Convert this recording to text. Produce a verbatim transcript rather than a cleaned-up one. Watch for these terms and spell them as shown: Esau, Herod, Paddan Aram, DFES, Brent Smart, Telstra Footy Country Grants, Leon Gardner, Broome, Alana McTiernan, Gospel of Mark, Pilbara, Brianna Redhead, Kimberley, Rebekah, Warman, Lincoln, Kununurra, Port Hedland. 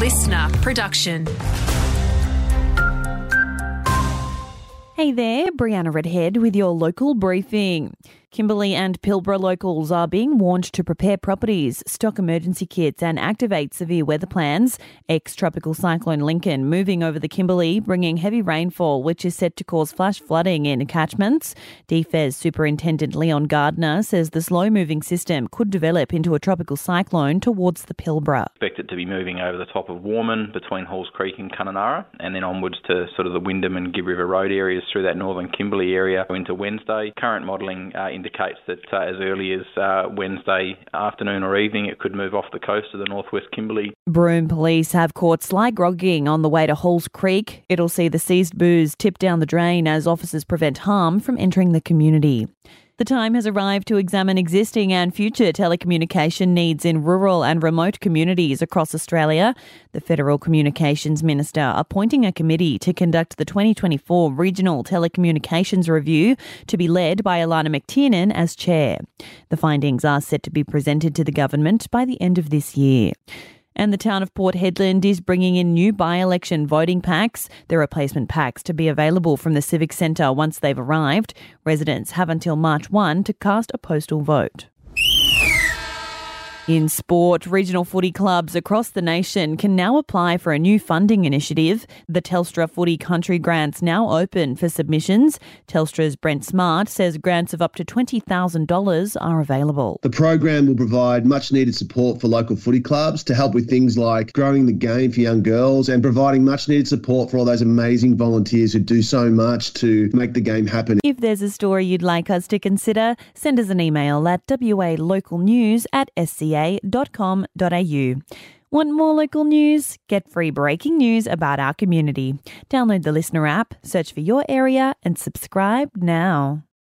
listener production. Hey there, Brianna Redhead with your local briefing. Kimberley and Pilbara locals are being warned to prepare properties, stock emergency kits and activate severe weather plans. Ex-tropical cyclone Lincoln moving over the Kimberley, bringing heavy rainfall, which is set to cause flash flooding in catchments. D F E S Superintendent Leon Gardner says the slow-moving system could develop into a tropical cyclone towards the Pilbara. Expect it to be moving over the top of Warman, between Halls Creek and Kununurra, and then onwards to sort of the Wyndham and Gibb River Road areas through that northern Kimberley area into Wednesday. Current modelling uh, indicates that uh, as early as uh, Wednesday afternoon or evening, it could move off the coast of the northwest Kimberley. Broome police have caught sly grogging on the way to Halls Creek. It'll see the seized booze tipped down the drain as officers prevent harm from entering the community. The time has arrived to examine existing and future telecommunication needs in rural and remote communities across Australia. The Federal Communications Minister appointing a committee to conduct the twenty twenty-four Regional Telecommunications Review, to be led by Alana McTiernan as chair. The findings are set to be presented to the government by the end of this year. And the town of Port Hedland is bringing in new by-election voting packs. There are replacement packs to be available from the Civic Centre once they've arrived. Residents have until March first to cast a postal vote. In sport, regional footy clubs across the nation can now apply for a new funding initiative. The Telstra Footy Country Grants now open for submissions. Telstra's Brent Smart says grants of up to twenty thousand dollars are available. The program will provide much needed support for local footy clubs to help with things like growing the game for young girls and providing much needed support for all those amazing volunteers who do so much to make the game happen. If there's a story you'd like us to consider, send us an email at walocalnews at s c a dot com dot a u. Want more local news? Get free breaking news about our community. Download the Listener app, search for your area and subscribe now.